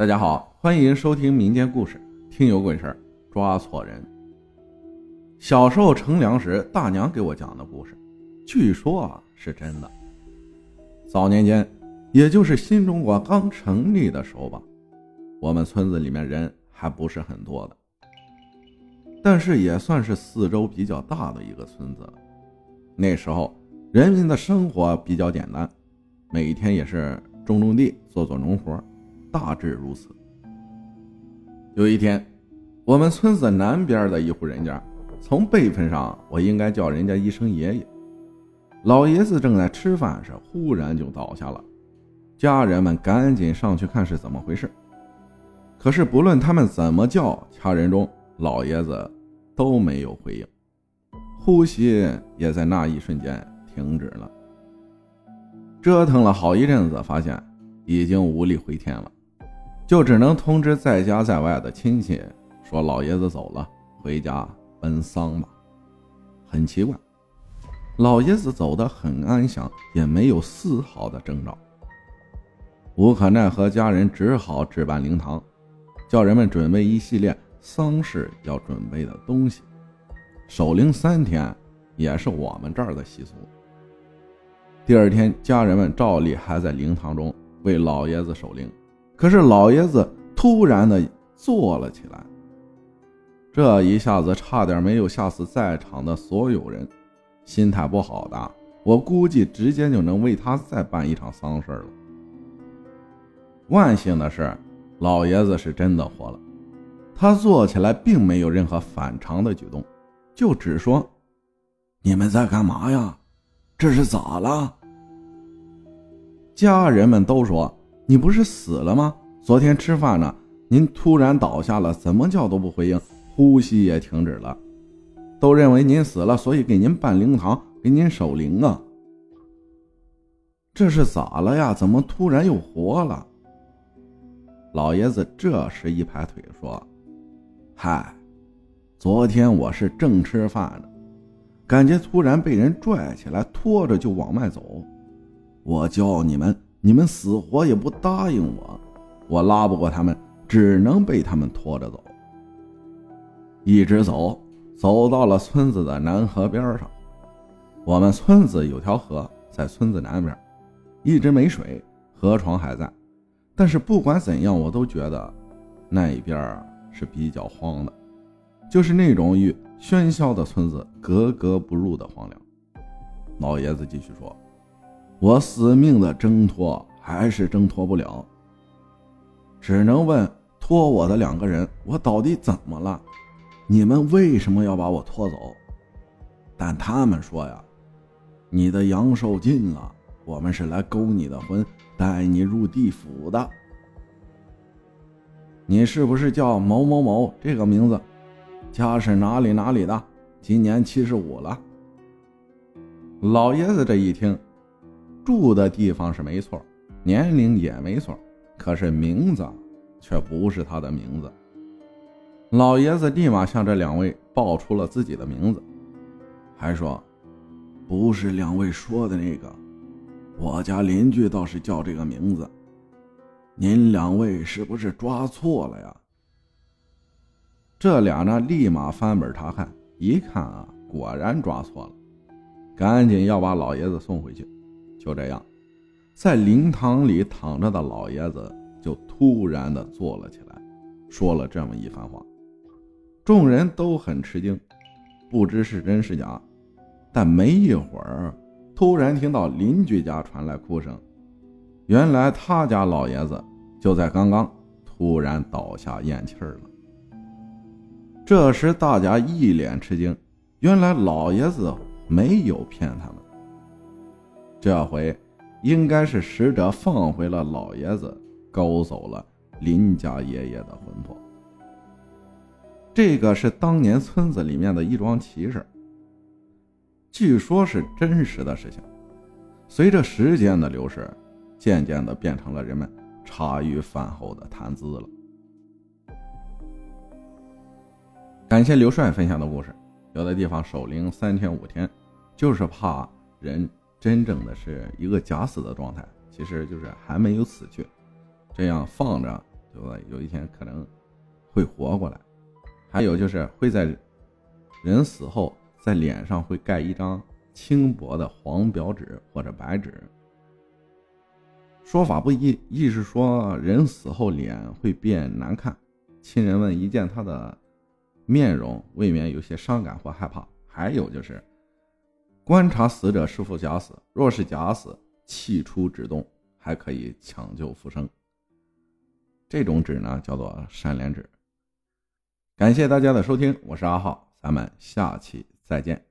大家好，欢迎收听民间故事，听有鬼事抓错人。小时候乘凉时，大娘给我讲的故事，据说是真的。早年间，也就是新中国刚成立的时候吧，我们村子里面人还不是很多的，但是也算是四周比较大的一个村子了。那时候人民的生活比较简单，每天也是种地做农活，大致如此。有一天，我们村子南边的一户人家，从辈分上我应该叫人家一声爷爷，老爷子正在吃饭时忽然就倒下了。家人们赶紧上去看是怎么回事，可是不论他们怎么叫，家人中老爷子都没有回应，呼吸也在那一瞬间停止了。折腾了好一阵子，发现已经无力回天了，就只能通知在家在外的亲戚，说老爷子走了，回家奔丧吧。很奇怪，老爷子走得很安详，也没有丝毫的征兆。无可奈何，家人只好置办灵堂，叫人们准备一系列丧事要准备的东西。守灵3天也是我们这儿的习俗。第二天，家人们照例还在灵堂中为老爷子守灵，可是老爷子突然的坐了起来，这一下子差点没有吓死在场的所有人。心态不好的我估计直接就能为他再办一场丧事了。万幸的是，老爷子是真的活了，他坐起来并没有任何反常的举动，就只说：“你们在干嘛呀？这是咋了？”家人们都说：“你不是死了吗？昨天吃饭呢，您突然倒下了，怎么叫都不回应，呼吸也停止了，都认为您死了，所以给您办灵堂，给您守灵啊。这是咋了呀？怎么突然又活了？”老爷子这时一拍腿说：“嗨，昨天我是正吃饭呢，感觉突然被人拽起来，拖着就往外走。我叫你们，你们死活也不答应我，我拉不过他们，只能被他们拖着走。一直走，走到了村子的南河边上。我们村子有条河，在村子南边，一直没水，河床还在。但是不管怎样，我都觉得那一边是比较荒的，就是那种与喧嚣的村子格格不入的荒凉。”老爷子继续说：“我死命的挣脱，还是挣脱不了，只能问拖我的2个人，我到底怎么了？你们为什么要把我拖走？但他们说呀，你的阳寿尽了，我们是来勾你的魂，带你入地府的。你是不是叫某某某这个名字？家是哪里哪里的？今年75了。”老爷子这一听，住的地方是没错，年龄也没错，可是名字却不是他的名字。老爷子立马向这2位报出了自己的名字，还说：“不是2位说的那个，我家邻居倒是叫这个名字，您2位是不是抓错了呀？”这俩呢立马翻本查看，一看果然抓错了，赶紧要把老爷子送回去。就这样，在灵堂里躺着的老爷子就突然的坐了起来，说了这么一番话。众人都很吃惊，不知是真是假。但没一会儿，突然听到邻居家传来哭声，原来他家老爷子就在刚刚突然倒下咽气了。这时大家一脸吃惊，原来老爷子没有骗他们，这回应该是使者放回了老爷子，勾走了林家爷爷的魂魄。这个是当年村子里面的一桩奇事，据说是真实的事情。随着时间的流逝，渐渐的变成了人们茶余饭后的谈资了。感谢刘帅分享的故事。有的地方守灵3天5天，就是怕人真正的是一个假死的状态，其实就是还没有死去，这样放着对吧？有一天可能会活过来。还有就是会在人死后在脸上会盖一张轻薄的黄表纸或者白纸。说法不一，一是说人死后脸会变难看，亲人们一见他的面容未免有些伤感或害怕。还有就是观察死者是否假死，若是假死，气出止动，还可以抢救复生。这种纸呢叫做善莲纸。感谢大家的收听，我是阿浩，咱们下期再见。